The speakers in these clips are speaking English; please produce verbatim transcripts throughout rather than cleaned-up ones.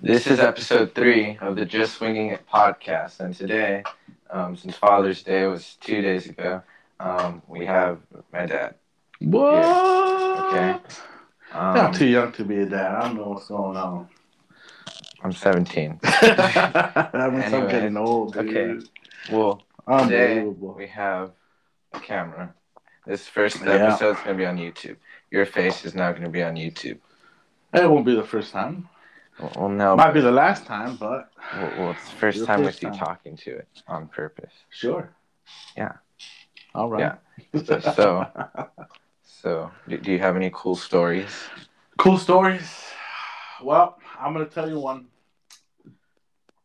This is episode three of the Just Swinging It podcast, and today, um, since Father's Day was two days ago, um, we have my dad. What? Yeah. Okay. Um, Not too young to be a dad. I don't know what's going on. I'm seventeen. That means anyway, I'm getting old, dude. Okay. Well, today we have a camera. This first episode's yeah. going to be on YouTube. Your face is now going to be on YouTube. It won't be the first time. Well, no. Might be the last time, but... Well, well it's the first time with you talking to it on purpose. Sure. Yeah. All right. Yeah. So, so, so do, do you have any cool stories? Cool stories? Well, I'm going to tell you one.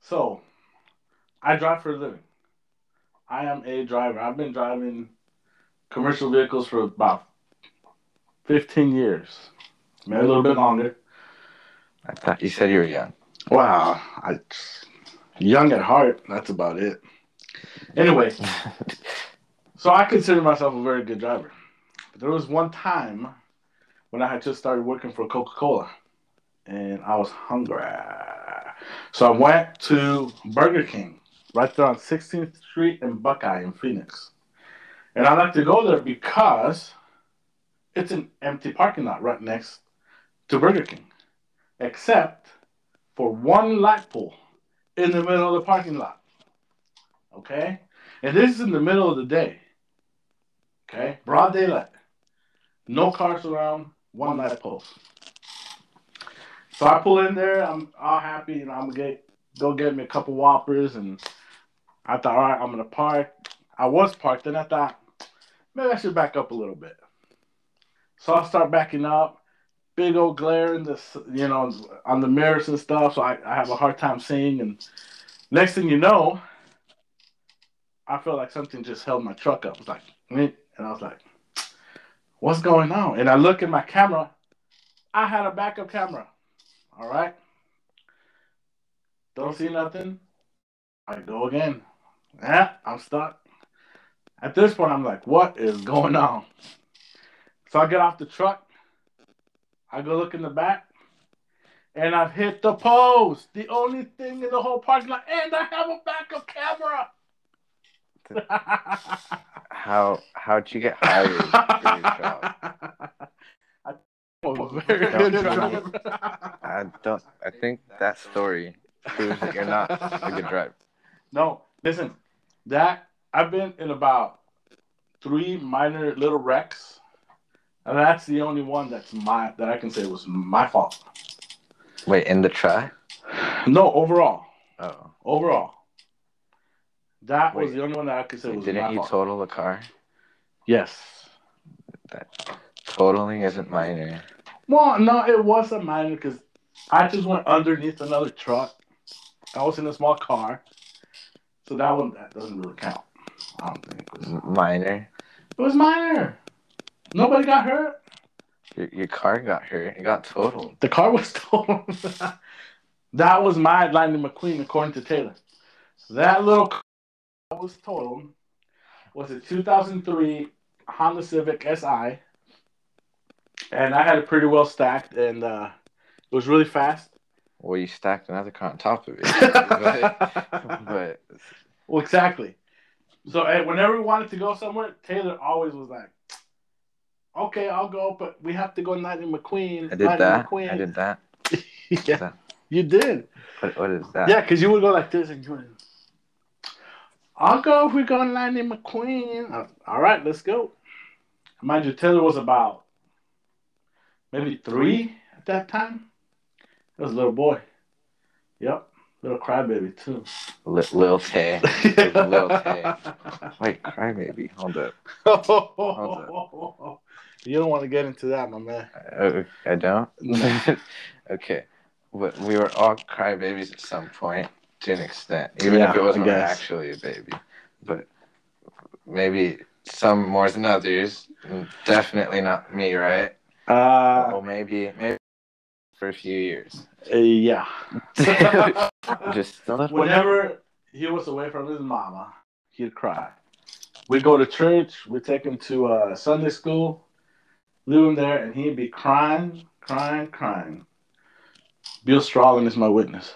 So, I drive for a living. I am a driver. I've been driving commercial vehicles for about fifteen years. Maybe a little bit longer. I thought you said you were young. Wow. I, young at heart. That's about it. Anyway, so I consider myself a very good driver. But there was one time when I had just started working for Coca-Cola, and I was hungry. So I went to Burger King right there on sixteenth street and Buckeye in Phoenix. And I like to go there because it's an empty parking lot right next to Burger King, except for one light pole in the middle of the parking lot, okay? And this is in the middle of the day, okay? Broad daylight. No cars around, one light pole. So I pull in there, I'm all happy, and I'm going to go get me a couple Whoppers, and I thought, all right, I'm going to park. I was parked, and I thought, maybe I should back up a little bit. So I start backing up. Big old glare in the, you know, on the mirrors and stuff. So I, I have a hard time seeing. And next thing you know, I feel like something just held my truck up. It was like, and I was like, what's going on? And I look at my camera. I had a backup camera. All right. Don't see nothing. I go again. Yeah, I'm stuck. At this point, I'm like, what is going on? So I get off the truck. I go look in the back, and I've hit the post. The only thing in the whole parking lot, and I have a backup camera. How, how'd you get hired for your job? I, oh, very don't good driver. Me, I, don't, I think that story proves that you're not a good driver. No, listen. That I've been in about three minor little wrecks, and that's the only one that's my that I can say was my fault. Wait, in the try? No, overall. Oh, overall. That Wait, was the only one that I could say was my fault. Didn't you total the car? Yes. That totaling isn't minor. Well, no, it wasn't minor because I just went underneath another truck. I was in a small car, so that one that doesn't really count. I don't think it was minor. It was minor. Nobody got hurt. Your, your car got hurt. It got totaled. The car was totaled. That was my Lightning McQueen, according to Taylor. That little car that was totaled was a two thousand three Honda Civic S I. And I had it pretty well stacked, and uh, it was really fast. Well, you stacked another car on top of it. but, but... Well, exactly. So hey, whenever we wanted to go somewhere, Taylor always was like, okay, I'll go, but we have to go Lightning McQueen. I did Lightning that. McQueen. I did that. Yeah, that? You did. What, what is that? Yeah, because you would go like this and you would, I'll go if we go Lightning McQueen. I, All right, let's go. Mind you, Taylor was about maybe three at that time. It was a little boy. Yep. Little crybaby, too. L- Lil Tay. Lil Tay. Wait, crybaby. Hold up. Hold up. You don't want to get into that, my man. Uh, I don't? Okay. But we were all crybabies at some point, to an extent. Even yeah, if it wasn't actually a baby. But maybe some more than others. Definitely not me, right? Uh, well, maybe, maybe for a few years. Uh, yeah. Just whenever he was away from his mama, he'd cry. We go to church. We take him to uh, Sunday school. Leave him there, and he'd be crying, crying, crying. Bill Strawlin is my witness.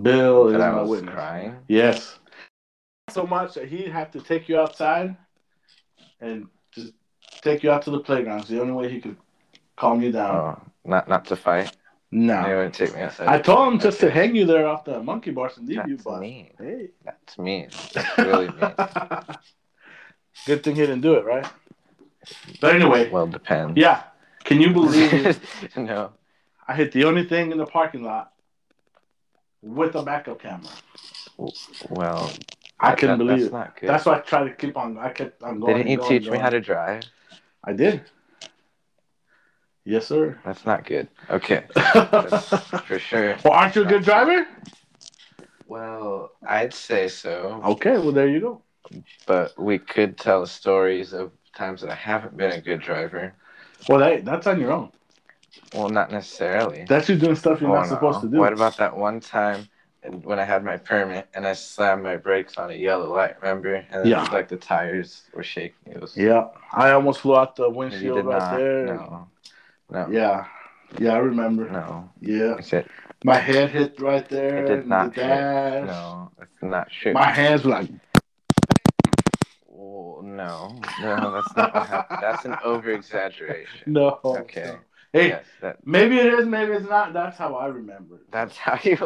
Bill is my witness. Crying? Yes. So much that he'd have to take you outside and just take you out to the playground. It's the only way he could calm you down. Oh, not not to fight? No. They wouldn't take me outside. I told him just okay. to hang you there off the monkey bars and leave That's you. That's mean. Hey. That's mean. That's really mean. Good thing he didn't do it, right? But anyway. Well, depends. Yeah. Can you believe No. I hit the only thing in the parking lot with a backup camera. Well, I that, couldn't that, believe that's it. Not good. That's why I tried to keep on. I kept on going. Didn't you going, teach going. me how to drive? I did. Yes, sir. That's not good. Okay. For sure. Well, aren't you a good driver? Well, I'd say so. Okay, well, there you go. But we could tell stories of times that I haven't been a good driver. Well, that, that's on your own. Well, not necessarily. That's you doing stuff you're oh, not no. supposed to do. What about that one time when I had my permit and I slammed my brakes on a yellow light, remember? And yeah. It was like the tires were shaking. It was... Yeah. I almost flew out the windshield right not. there. No. No. Yeah. Yeah, I remember. No. Yeah. It. My head hit right there. It did not the dash. No, it's not true. My hands were like... Oh, no. No, that's not what happened. That's an over-exaggeration. No. Okay. No. Hey, yes, that, maybe it is, maybe it's not. That's how I remember it. That's how you.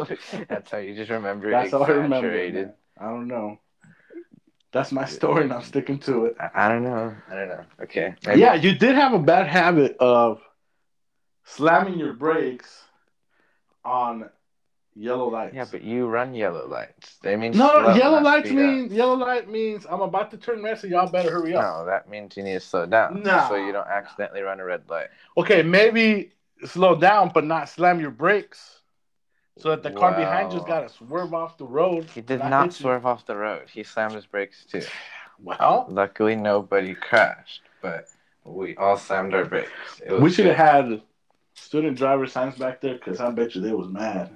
That's how you just remember. That's how I remember it. I don't know. That's my story, and I'm sticking to it. I, I don't know. I don't know. Okay. Maybe. Yeah, you did have a bad habit of slamming your brakes on yellow lights. Yeah, but you run yellow lights. They mean no. Slow, yellow lights mean up. yellow light means I'm about to turn red, so y'all better hurry up. No, that means you need to slow down. No. So you don't accidentally run a red light. Okay, maybe slow down, but not slam your brakes, so that the wow. car behind you's got to swerve off the road. He did not, not swerve off the road. He slammed his brakes too. Well, luckily nobody crashed, but we all slammed our brakes. We should have had student driver signs back there, because I bet you they was mad.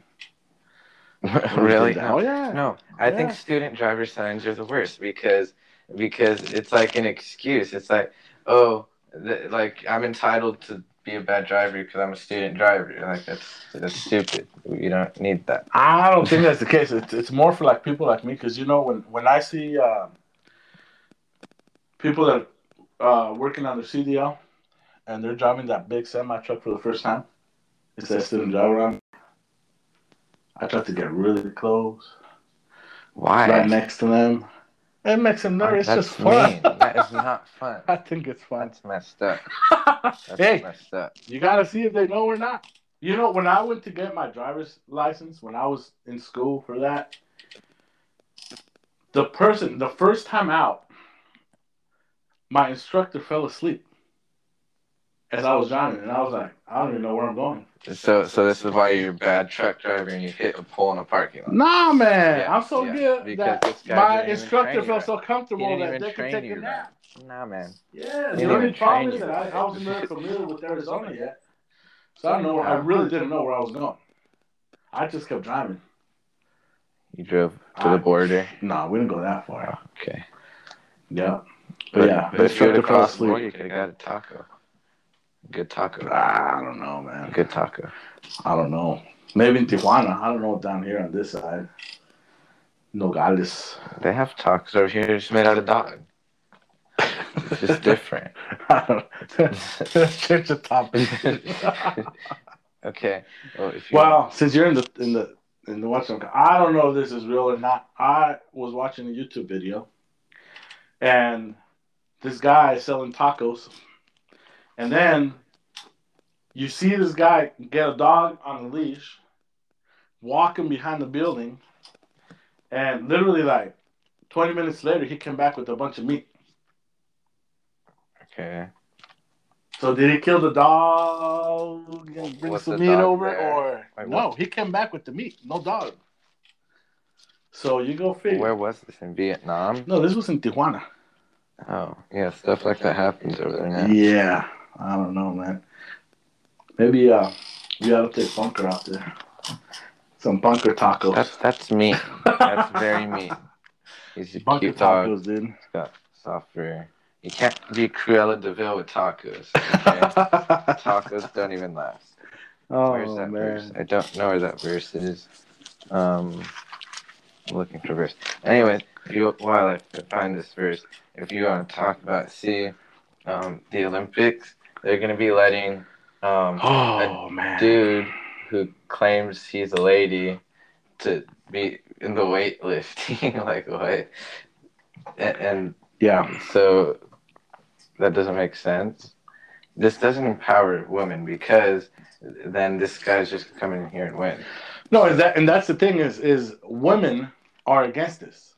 Really? No. Oh, yeah. No, I yeah. think student driver signs are the worst because because it's like an excuse. It's like, oh, th- like I'm entitled to be a bad driver because I'm a student driver. Like that's that's stupid. You don't need that. I don't think that's the case. It's, it's more for like people like me because you know when when I see uh, people that are uh, working on their C D L and they're driving that big semi truck for the first time, it's that student driver on. I tried to get really close. Why? Right next to them. It makes them nervous. Oh, it's just fun. Mean. That is not fun. I think it's fun. That's messed up. That's hey, messed up. You got to see if they know or not. You know, when I went to get my driver's license, when I was in school for that, the person, the first time out, my instructor fell asleep as I was driving, and I was like, I don't even know where I'm going. So, so this is why you're a bad truck driver and you hit a pole in a parking lot. Nah, man, yeah, I'm so yeah, good that my instructor felt right. so comfortable that they could take a nap. Right. Nah, man. Yeah, the only problem is that I, I wasn't really familiar with Arizona yet, so I don't know. I really didn't know where I was going. I just kept driving. You drove to I, the border? Nah, we didn't go that far. Okay. Yeah. But yeah, but if you were to cross the border, you could have got a taco. Good taco. I don't know, man. Good taco. I don't know. Maybe in Tijuana. I don't know down here on this side. Nogales. They have tacos over here. It's made out of dog. It's just different. I don't know. Change the topic. Okay. Well, if you well since you're in the in the in the watching, I don't know if this is real or not. I was watching a YouTube video, and this guy is selling tacos. And then you see this guy get a dog on a leash, walking behind the building, and literally like twenty minutes later, he came back with a bunch of meat. Okay. So did he kill the dog and bring What's some meat over? There? Or Wait, no, what? He came back with the meat, no dog. So you go figure. Where was this, in Vietnam? No, this was in Tijuana. Oh, yeah, stuff like that happens over there now. Yeah. I don't know, man. Maybe uh, we ought to take Bunker out there. Some Bunker tacos. That's that's mean. That's very mean. He's a Bunker cute dog. Tacos, dude. He's got software. You can't be Cruella DeVille with tacos. Okay? Tacos don't even last. Oh, where's that man. Verse? I don't know where that verse is. Um, I'm looking for verse. Anyway, if you, while I find this verse, if you want to talk about, see, um, the Olympics, they're going to be letting um, oh, a man. dude who claims he's a lady to be in the weightlifting. Like, what? And, and yeah, so that doesn't make sense. This doesn't empower women, because then this guy's just coming in here and win. No, is that and that's the thing is is women are against this.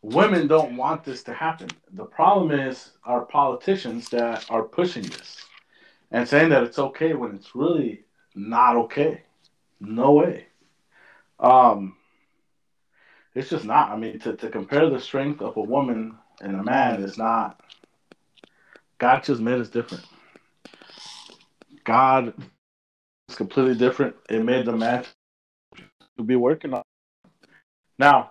Women don't want this to happen. The problem is our politicians that are pushing this and saying that it's okay when it's really not okay. No way. Um, it's just not. I mean, to, to compare the strength of a woman and a man is not. God just made us different. God is completely different. It made the man to be working on. Now,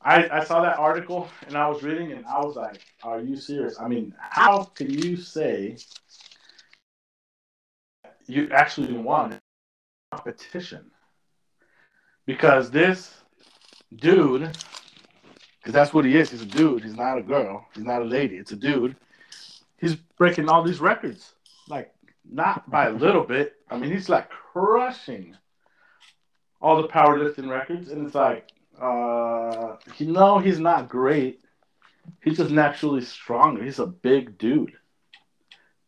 I, I saw that article and I was reading and I was like, are you serious? I mean, how can you say you actually won competition? Because this dude, because that's what he is. He's a dude. He's not a girl. He's not a lady. It's a dude. He's breaking all these records. Like, not by a little bit. I mean, he's like crushing all the powerlifting records. And it's like, uh, you know, he's not great. He's just naturally stronger. He's a big dude.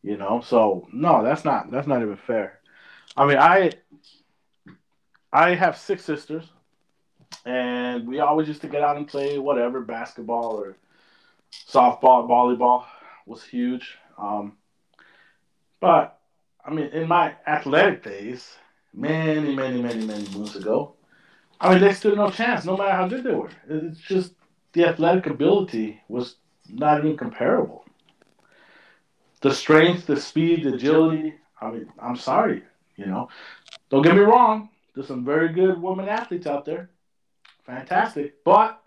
You know? So, no, that's not, that's not even fair. I mean, I... I have six sisters, and we always used to get out and play whatever, basketball or softball, volleyball was huge. Um, but, I mean, in my athletic days, many, many, many, many moons ago, I mean, they stood no chance, no matter how good they were. It's just the athletic ability was not even comparable. The strength, the speed, the agility, I mean, I'm sorry, you know. Don't get me wrong. There's some very good women athletes out there. Fantastic. But,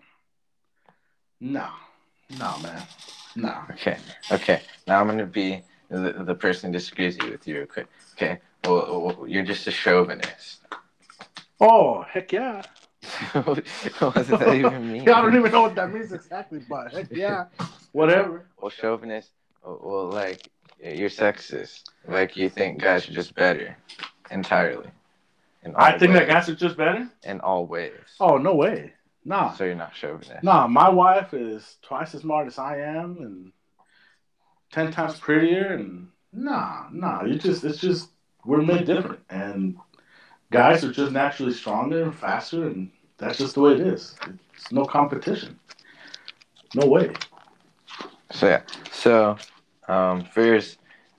no. No, man. No. Okay. Okay. Now I'm going to be the, the person who disagrees with you real quick. Okay. Well, you're just a chauvinist. Oh, heck yeah. What does that even mean? I don't even know what that means exactly, but heck yeah. Whatever. Well, chauvinist, well, like, you're sexist. Like, you think guys are just better entirely. I think ways. That guys are just better? In all ways. Oh, no way. Nah. So you're not chauvinist. Nah, my wife is twice as smart as I am and ten times prettier. And Nah, nah. You just, it's just, we're made different. And guys are just naturally stronger and faster. And that's just the way it is. It's no competition. No way. So, yeah. So, um, first,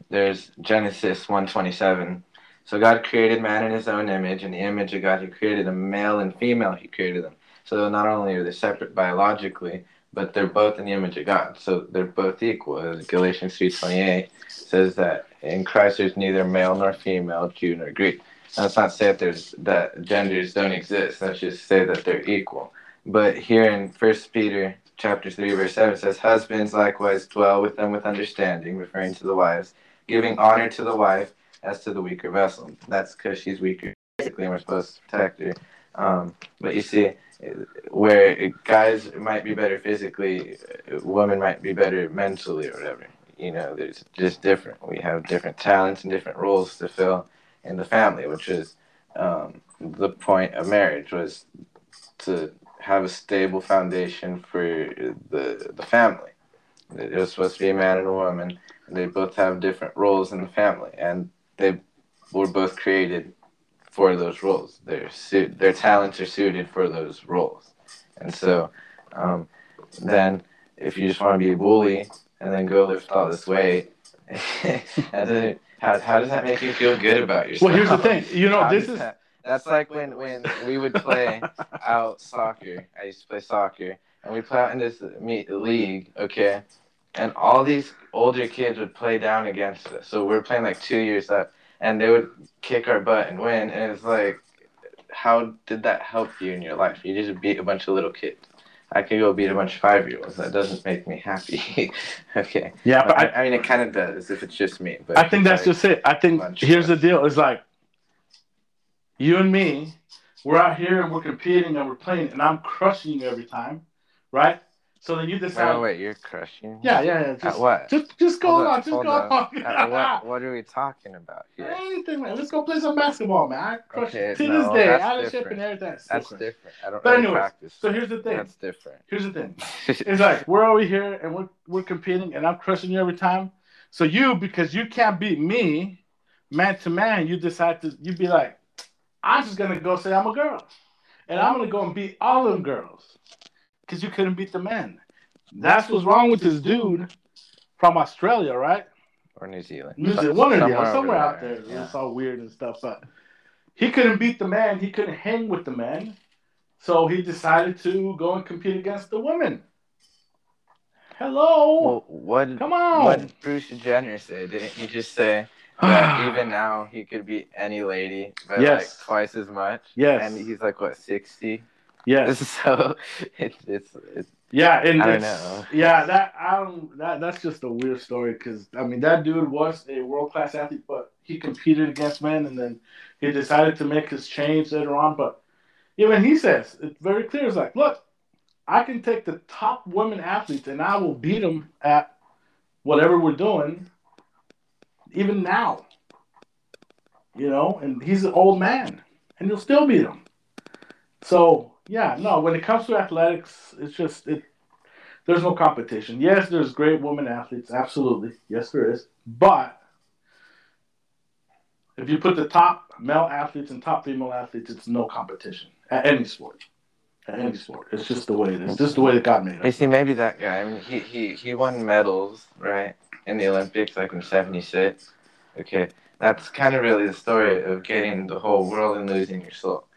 there's Genesis one twenty-seven. So God created man in his own image. In the image of God, he created a male and female. He created them. So not only are they separate biologically, but they're both in the image of God. So they're both equal. As Galatians three twenty-eight says that in Christ there's neither male nor female, Jew nor Greek. Now, that's not to say that, there's, that genders don't exist. That's just to say that they're equal. But here in First Peter chapter three, verse seven, it says, husbands likewise dwell with them with understanding, referring to the wives, giving honor to the wife, as to the weaker vessel. That's because she's weaker, basically, and we're supposed to protect her. Um, but you see, where guys might be better physically, women might be better mentally or whatever. You know, there's just different. We have different talents and different roles to fill in the family, which is um, the point of marriage, was to have a stable foundation for the the family. It was supposed to be a man and a woman. And they both have different roles in the family, and they were both created for those roles. Their su- their talents are suited for those roles. And so um, then if you just want to be a bully and then go lift all this weight, how, how does that make you feel good about yourself? Well, here's the thing. You know, how this is... That, that's like when, when we would play out soccer. I used to play soccer. And we play out in this meet league, okay? And all these older kids would play down against us. So we were playing like two years up. And they would kick our butt and win. And it's like, how did that help you in your life? You just beat a bunch of little kids. I can go beat a bunch of five-year-olds. That doesn't make me happy. Okay. Yeah, but I, I, I mean, it kind of does if it's just me. But I think that's like, just it. I think here's the deal. It's like you and me, we're out here and we're competing and we're playing, and I'm crushing you every time, right? So then you decide. Oh, wait, wait, you're crushing? Yeah, yeah, yeah. Just, At what? Just, just go hold on. Up, just go on. At what, what are we talking about here? Anything, man. Let's go play some basketball, man. I crush okay, to no, this day. Out of shape and everything. That's different. different. I don't but really anyways, practice. So here's the thing. That's different. Here's the thing. It's like, we're over here and we're, we're competing and I'm crushing you every time. So you, because you can't beat me, man to man, you decide to, you'd be like, I'm just going to go say I'm a girl. And I'm going to go and beat all of them girls. Because you couldn't beat the men. That's what's wrong with this dude from Australia, right? Or New Zealand. New Zealand. One or the other. Somewhere out there. Yeah. It's all weird and stuff. But he couldn't beat the man. He couldn't hang with the man. So he decided to go and compete against the women. Hello. Well, what, Come on. What did Bruce Jenner say? Didn't he just say that even now he could beat any lady but yes. like twice as much? Yes. And he's like, what, sixty? Yes. So it's it's, it's yeah, and I it's, don't know. Yeah, that I don't that that's just a weird story because I mean that dude was a world class athlete, but he competed against men, and then he decided to make his change later on. But even he says it's very clear. It's like, look, I can take the top women athletes, and I will beat them at whatever we're doing, even now. You know, and he's an old man, and you'll still beat him. So. Yeah, no, when it comes to athletics, it's just, it. there's no competition. Yes, there's great women athletes, absolutely. Yes, there is. But if you put the top male athletes and top female athletes, it's no competition at any sport. At any sport. It's just the way it is. It's just the way that God made it. You see, maybe that guy, I mean, he, he, he won medals, right, in the Olympics, like in seventy-six. Okay, that's kind of really the story of getting the whole world and losing your soul.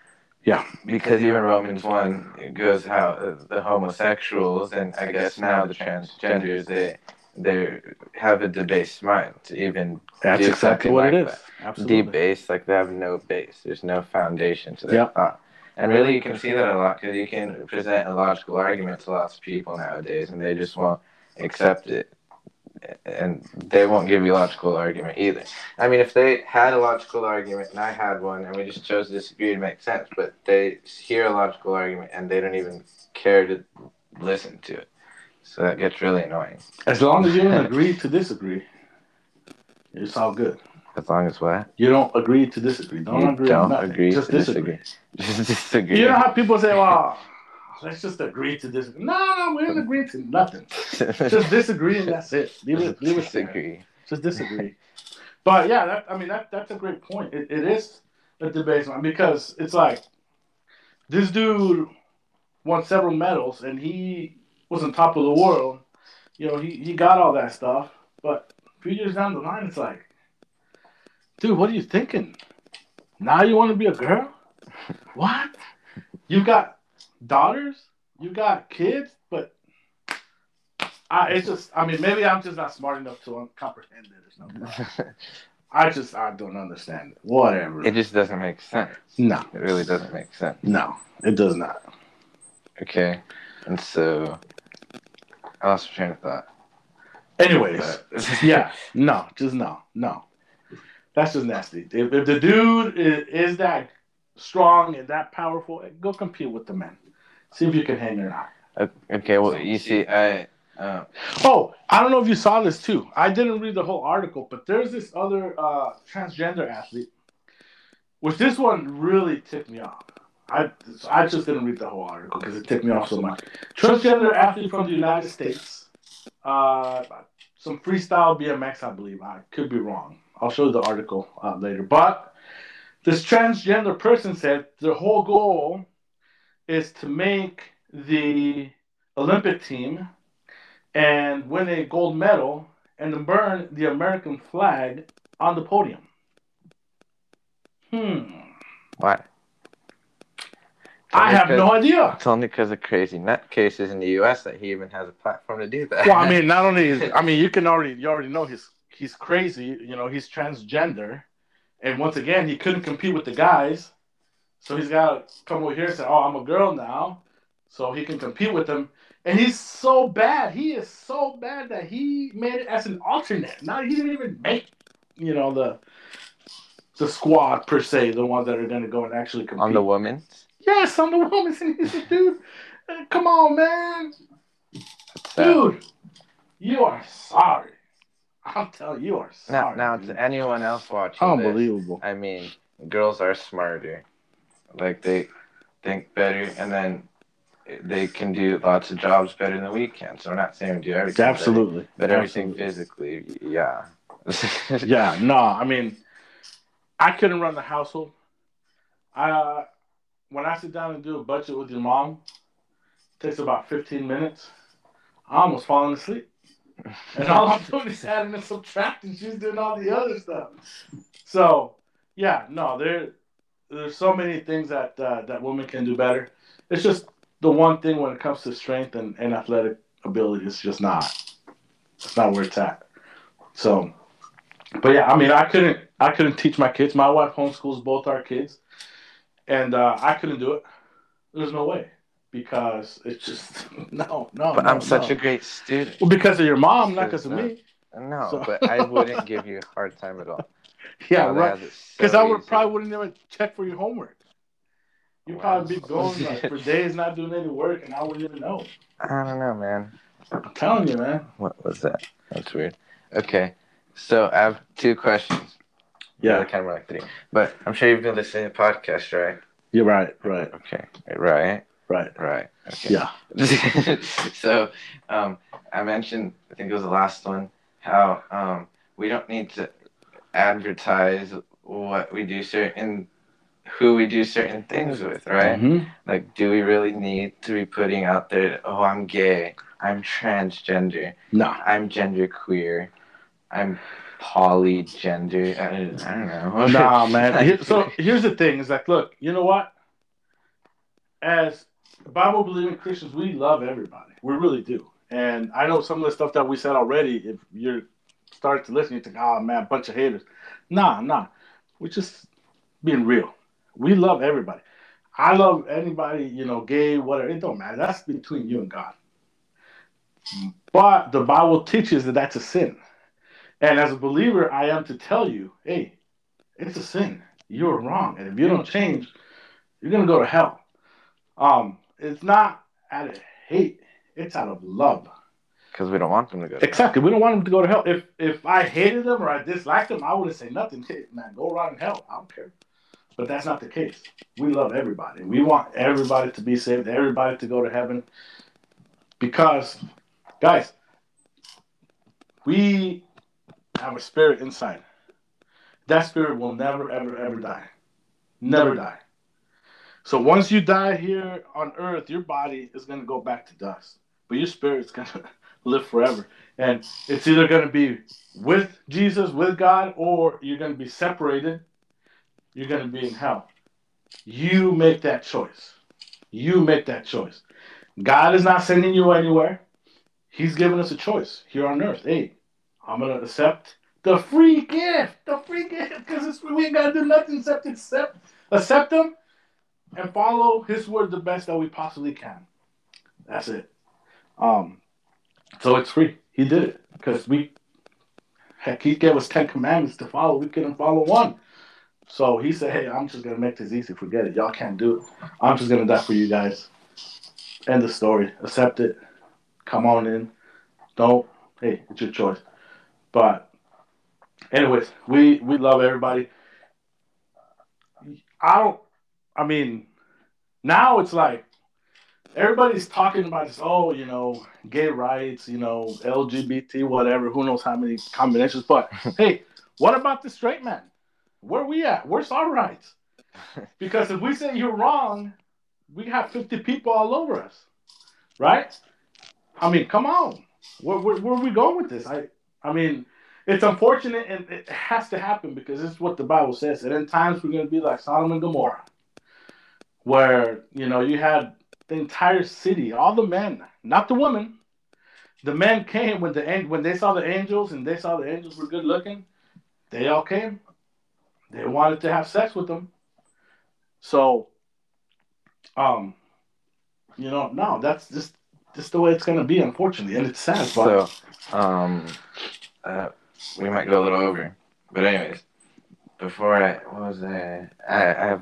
Yeah, because even Romans one, it goes how uh, the homosexuals and I guess now the transgenders, they they have a debased mind to even That's exactly what like it is. Absolutely. Debased, like they have no base. There's no foundation to their yeah. thought. And really you can see that a lot because you can present a logical argument to lots of people nowadays and they just won't accept it. And they won't give you a logical argument either. I mean, if they had a logical argument and I had one and we just chose to disagree, it makes sense. But they hear a logical argument and they don't even care to listen to it. So that gets really annoying. As long as you don't agree to disagree, it's all good. As long as what? You don't agree to disagree. Don't you agree. Don't agree just to disagree. disagree. Just disagree. You know how people say, well... Let's just agree to disagree. No, no, we don't agree to nothing. Just disagree and that's it. Leave it. Leave it. Disagree. Just disagree. But yeah, that, I mean, that that's a great point. It, it is a debate because it's like this dude won several medals and he was on top of the world. You know, he, he got all that stuff. But a few years down the line, it's like, dude, what are you thinking? Now you want to be a girl? What? You've got daughters, you got kids, but I it's just I mean maybe I'm just not smart enough to comprehend it or something. I just I don't understand it. Whatever. It just doesn't make sense. No, it really doesn't make sense. No, it does not. Okay, and so I lost my train of thought. Anyways, yeah, no, just no, no. That's just nasty. If, if the dude is, is that strong and that powerful, go compete with the men. See if you can hang or not. Okay, well, you see, I... Uh... Oh, I don't know if you saw this, too. I didn't read the whole article, but there's this other uh, transgender athlete, which this one really ticked me off. I, I just didn't read the whole article because it ticked me off so much. Transgender athlete from the United States. Uh, some freestyle B M X, I believe. I could be wrong. I'll show you the article uh, later. But this transgender person said their whole goal is to make the Olympic team and win a gold medal and to burn the American flag on the podium. Hmm. What? I have no idea. It's only because of crazy nutcases in the U S that he even has a platform to do that. Well, I mean, not only is I mean, you can already you already know he's he's crazy. You know, he's transgender, and once again, he couldn't compete with the guys. So he's got to come over here and say, oh, I'm a girl now. so he can compete with them. And he's so bad. He is so bad that he made it as an alternate. Not he didn't even make, you know, the the squad per se, the ones that are going to go and actually compete. On the women's? Yes, on the women's. And he's a dude. Come on, man. Dude, you are sorry. I'll tell you, you are sorry. Now, now to anyone else watching, unbelievable. This, I mean, girls are smarter. Like, they think better, and then they can do lots of jobs better than we can. So we're not saying do everything. Absolutely. Better, but everything Absolutely. physically, yeah. yeah, no, I mean, I couldn't run the household. I uh, when I sit down and do a budget with your mom, it takes about fifteen minutes. I almost fall asleep. And all I'm doing is adding and subtracting. She's doing all the other stuff. So, yeah, no, there, there's so many things that uh, that women can do better. It's just the one thing when it comes to strength and, and athletic ability, it's just not. It's not where it's at. So, but yeah, I mean, I couldn't, I couldn't teach my kids. My wife homeschools both our kids, and uh, I couldn't do it. There's no way. Because it's just, no, no. But no, I'm such no. a great student. Well, because of your mom, not because of no, me. No, so. But I wouldn't give you a hard time at all. Yeah, no, right. Because so I would easy. probably wouldn't even check for your homework. You'd wow. probably be going like, for days not doing any work, and I wouldn't even know. I don't know, man. I'm telling you, man. What was that? That's weird. Okay, so I have two questions. Yeah. Really kind of like three. But I'm sure you've been listening to podcasts, right? You're right, right. Okay, right. Right. Right. Okay. Yeah. so um, I mentioned, I think it was the last one, how um, we don't need to advertise what we do certain, who we do certain things with, right? Mm-hmm. Like, do we really need to be putting out there, oh, I'm gay, I'm transgender, no, I'm genderqueer, I'm polygender, I, I don't know. Nah, man. Here, so here's the thing. It's like, look, you know what? As Bible-believing Christians, we love everybody. We really do. And I know some of the stuff that we said already, if you start to listen, you think, oh, man, bunch of haters. Nah, nah. We're just being real. We love everybody. I love anybody, you know, gay, whatever. It don't matter. That's between you and God. But the Bible teaches that that's a sin. And as a believer, I am to tell you, hey, it's a sin. You're wrong. And if you don't change, you're going to go to hell. Um, it's not out of hate; it's out of love. Because we don't want them to go to exactly. Hell. We don't want them to go to hell. If if I hated them or I disliked them, I wouldn't say nothing. Hey, man, go around in hell. I don't care. But that's not the case. We love everybody. We want everybody to be saved. Everybody to go to heaven. Because, guys, we have a spirit inside. That spirit will never, ever, ever die. Never die. So once you die here on earth, your body is going to go back to dust. But your spirit's going to live forever. And it's either going to be with Jesus, with God, or you're going to be separated. You're going to be in hell. You make that choice. You make that choice. God is not sending you anywhere. He's giving us a choice here on earth. Hey, I'm going to accept the free gift. The free gift. Because we ain't got to do nothing except accept, accept Him. And follow His word the best that we possibly can. That's it. Um, so it's free. He did it. Because we, heck, He gave us Ten Commandments to follow. We couldn't follow one. So He said, hey, I'm just going to make this easy. Forget it. Y'all can't do it. I'm just going to die for you guys. End the story. Accept it. Come on in. Don't. Hey, it's your choice. But anyways, we, we love everybody. I don't. I mean, now it's like everybody's talking about this, oh, you know, gay rights, you know, L G B T, whatever, who knows how many combinations. But, hey, what about the straight man? Where are we at? Where's our rights? Because if we say you're wrong, we have fifty people all over us, right? I mean, come on. Where, where, where are we going with this? I, I mean, it's unfortunate, and it has to happen because it's what the Bible says. And in times, we're going to be like Sodom and Gomorrah. Where, you know, you had the entire city, all the men, not the women. The men came when the when they saw the angels and they saw the angels were good looking. They all came. They wanted to have sex with them. So, um, You know, no, that's just just the way it's going to be, unfortunately, and it's sad. So, um, uh, we might go a little over, but anyways, before I what was that? I I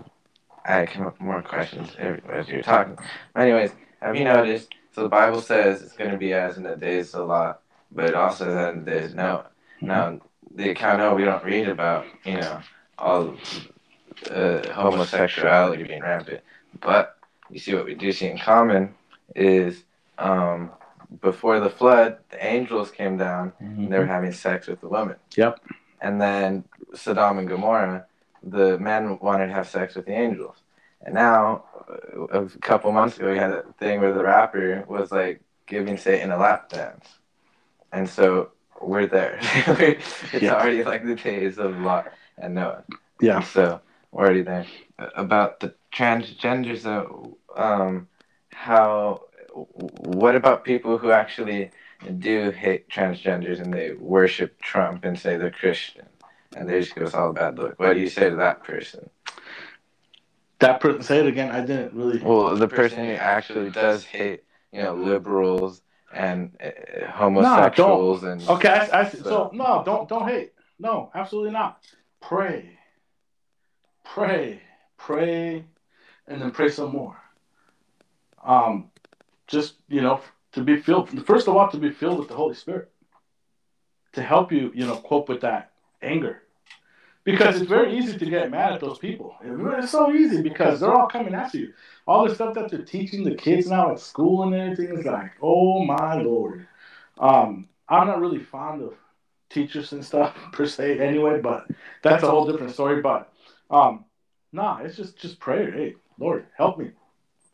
I came up with more questions as you were talking. Anyways, have you noticed? So the Bible says it's going to be as in the days a lot, but it also says in the days no. Now the account no, we don't read about you know all uh, homosexuality being rampant, but you see what we do see in common is um, before the flood, the angels came down mm-hmm. and they were having sex with the woman. Yep. And then Sodom and Gomorrah, the men wanted to have sex with the angels. And now, a couple months ago, we had a thing where the rapper was, like, giving Satan a lap dance. And so, we're there. It's yeah. already, like, the days of Lot and Noah. Yeah. So, we're already there. About the transgenders, though, um, how, what about people who actually do hate transgenders and they worship Trump and say they're Christian? And they just give us all a bad look. What do you say to that person? That person, say it again, I didn't really... Well, the person who actually does hate, you know, liberals and uh, homosexuals no, and... Okay, I, I see. So, so, no, don't don't hate. No, absolutely not. Pray. Pray. Pray, and then pray some more. Um, just, you know, to be filled... First of all, to be filled with the Holy Spirit. To help you, you know, cope with that anger. Because it's very easy to get mad at those people. It's so easy because they're all coming after you. All the stuff that they're teaching the kids now at school and everything is like, oh my Lord. Um, I'm not really fond of teachers and stuff per se anyway, but that's a whole different story. But um, nah, it's just, just prayer. Hey, Lord, help me.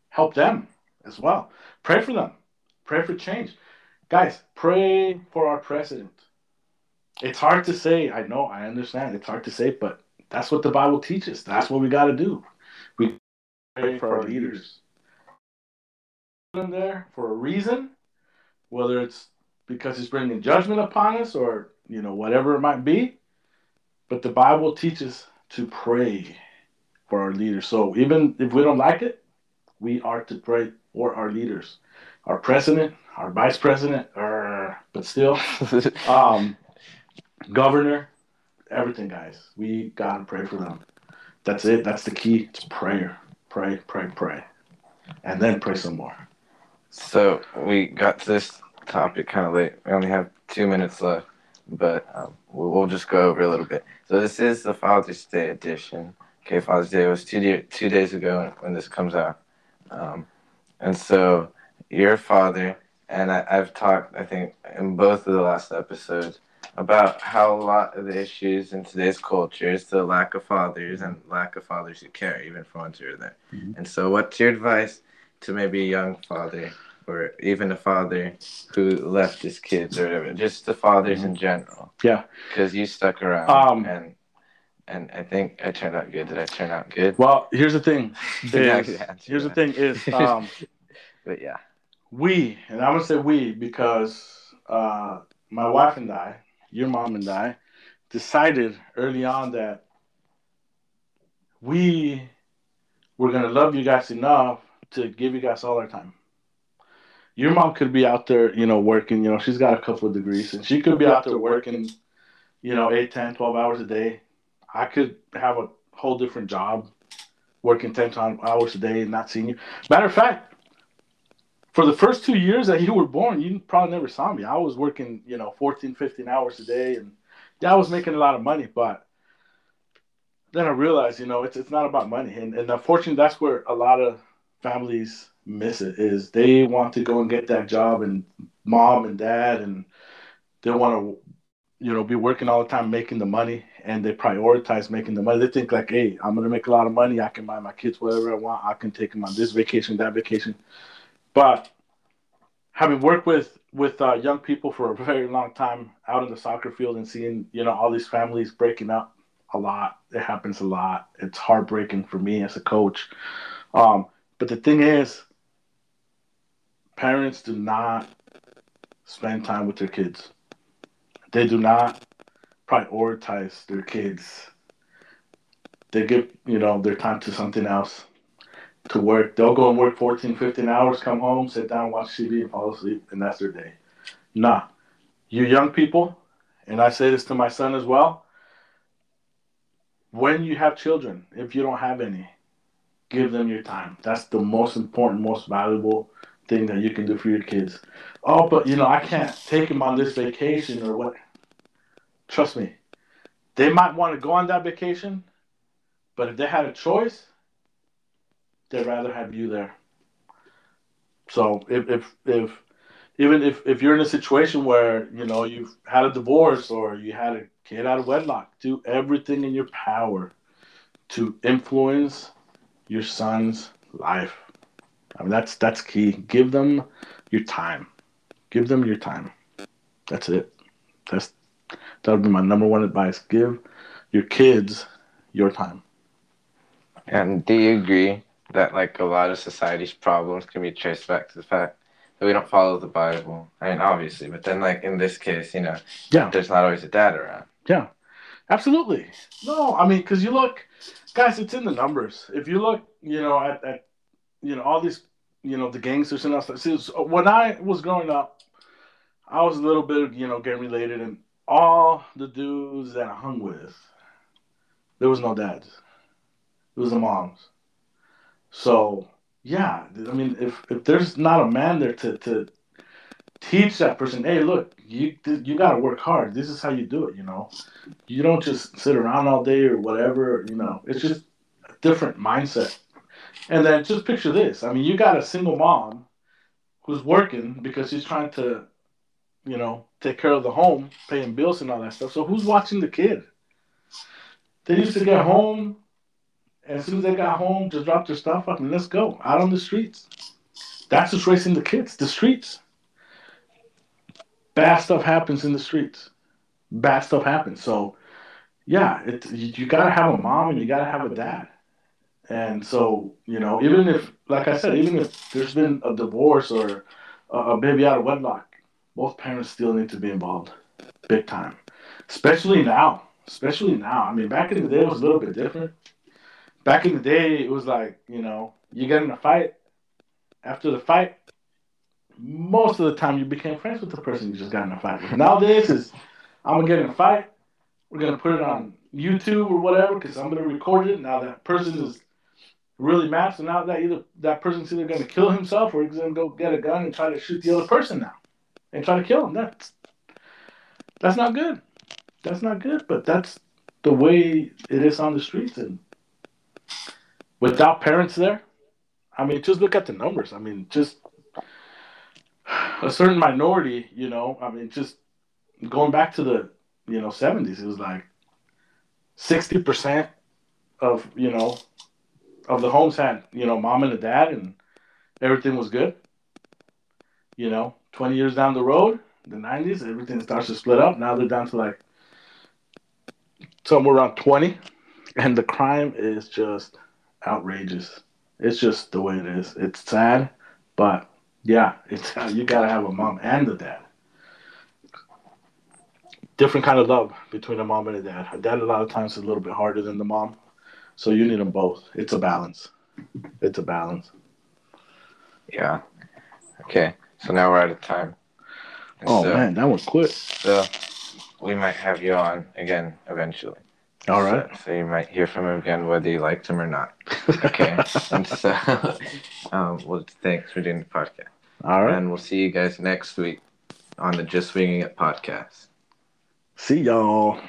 Help them as well. Pray for them. Pray for change. Guys, pray for our president. It's hard to say. I know. I understand. It's hard to say, but that's what the Bible teaches. That's what we got to do. We pray for our leaders. In there for a reason, whether it's because it's bringing judgment upon us or, you know, whatever it might be. But the Bible teaches to pray for our leaders. So even if we don't like it, we are to pray for our leaders, our president, our vice president, uh, but still, um, governor, everything, guys. We gotta pray for them. That's it. That's the key. It's prayer. Pray, pray, pray. And then pray some more. So we got this topic kind of late. We only have two minutes left, but um, we'll, we'll just go over a little bit. So this is the Father's Day edition. Okay, Father's Day was two, de- two days ago when this comes out. Um, and so your father, and I, I've talked, I think, in both of the last episodes, about how a lot of the issues in today's culture is the lack of fathers and lack of fathers who care, even for ones who are there. Mm-hmm. And so what's your advice to maybe a young father or even a father who left his kids or whatever, just the fathers mm-hmm. in general? Yeah. Because you stuck around um, and and I think I turned out good. Did I turn out good? Well, here's the thing. is, here's the thing is, um, but yeah. We, and I'm going to say we because uh, my wife and I, your mom and I, decided early on that we were going to love you guys enough to give you guys all our time. Your mom could be out there, you know, working, you know, she's got a couple of degrees and she could be out there working, you know, eight, ten, twelve hours a day. I could have a whole different job working ten, twelve hours a day and not seeing you. Matter of fact, for the first two years that you were born, you probably never saw me. I was working, you know, fourteen, fifteen hours a day, and I was making a lot of money. But then I realized, you know, it's it's not about money. And, and unfortunately, that's where a lot of families miss it, is they want to go and get that job, and mom and dad, and they want to, you know, be working all the time, making the money, and they prioritize making the money. They think like, hey, I'm going to make a lot of money. I can buy my kids whatever I want. I can take them on this vacation, that vacation. But having worked with, with uh, young people for a very long time out in the soccer field and seeing, you know, all these families breaking up a lot, it happens a lot. It's heartbreaking for me as a coach. Um, but the thing is, parents do not spend time with their kids. They do not prioritize their kids. They give, you know, their time to something else. to work. They'll go and work fourteen, fifteen hours, come home, sit down, watch T V, and fall asleep, and that's their day. Nah. You young people, and I say this to my son as well, when you have children, if you don't have any, give them your time. That's the most important, most valuable thing that you can do for your kids. Oh, but, you know, I can't take them on this vacation or what. Trust me, they might want to go on that vacation, but if they had a choice, they'd rather have you there. So if, if, if even if, if you're in a situation where, you know, you've had a divorce or you had a kid out of wedlock, do everything in your power to influence your son's life. I mean, that's that's key. Give them your time. Give them your time. That's it. That's that would be my number one advice. Give your kids your time. And do you agree that, like, a lot of society's problems can be traced back to the fact that we don't follow the Bible? I mean, obviously, but then, like, in this case, you know, yeah. There's not always a dad around. Yeah, absolutely. No, I mean, because you look, guys, it's in the numbers. If you look, you know, at, at you know, all these, you know, the gangsters and all stuff. See, when I was growing up, I was a little bit, you know, gang related, and all the dudes that I hung with, there was no dads. It was the moms. So, yeah, I mean, if, if there's not a man there to, to teach that person, hey, look, you you got to work hard. This is how you do it, you know. You don't just sit around all day or whatever, you know. It's just a different mindset. And then just picture this. I mean, you got a single mom who's working because she's trying to, you know, take care of the home, paying bills and all that stuff. So who's watching the kid? They used to get home, and as soon as they got home, just drop their stuff up and let's go out on the streets. That's just racing the kids, the streets. Bad stuff happens in the streets. Bad stuff happens. So, yeah, it, you, you got to have a mom and you got to have a dad. And so, you know, even if, like I said, even if there's been a divorce or a, a baby out of wedlock, both parents still need to be involved big time, especially now. Especially now. I mean, back in the day, it was a little bit different. Back in the day, it was like, you know, you get in a fight. After the fight, most of the time you became friends with the person you just got in a fight with. Nowadays, is I'm going to get in a fight. We're going to put it on YouTube or whatever because I'm going to record it. Now that person is really mad. So now that either that person's either going to kill himself or he's going to go get a gun and try to shoot the other person now and try to kill him. That's, that's not good. That's not good, but that's the way it is on the streets. And without parents there, I mean, just look at the numbers. I mean, just a certain minority, you know, I mean, just going back to the, you know, seventies, it was like sixty percent of, you know, of the homes had, you know, mom and a dad and everything was good. You know, twenty years down the road, the nineties, everything starts to split up. Now they're down to like somewhere around twenty, and the crime is just outrageous. It's just the way it is. It's sad, but yeah, it's you gotta have a mom and a dad. Different kind of love between a mom and a dad. A dad a lot of times is a little bit harder than the mom, so you need them both. It's a balance. It's a balance. Yeah. Okay. So now we're out of time. And oh, so, man, that was quick. So we might have you on again eventually. All right. So, so you might hear from him again whether you liked him or not. Okay. And so um, well, thanks for doing the podcast. All right. And we'll see you guys next week on the Just Swinging It podcast. See y'all.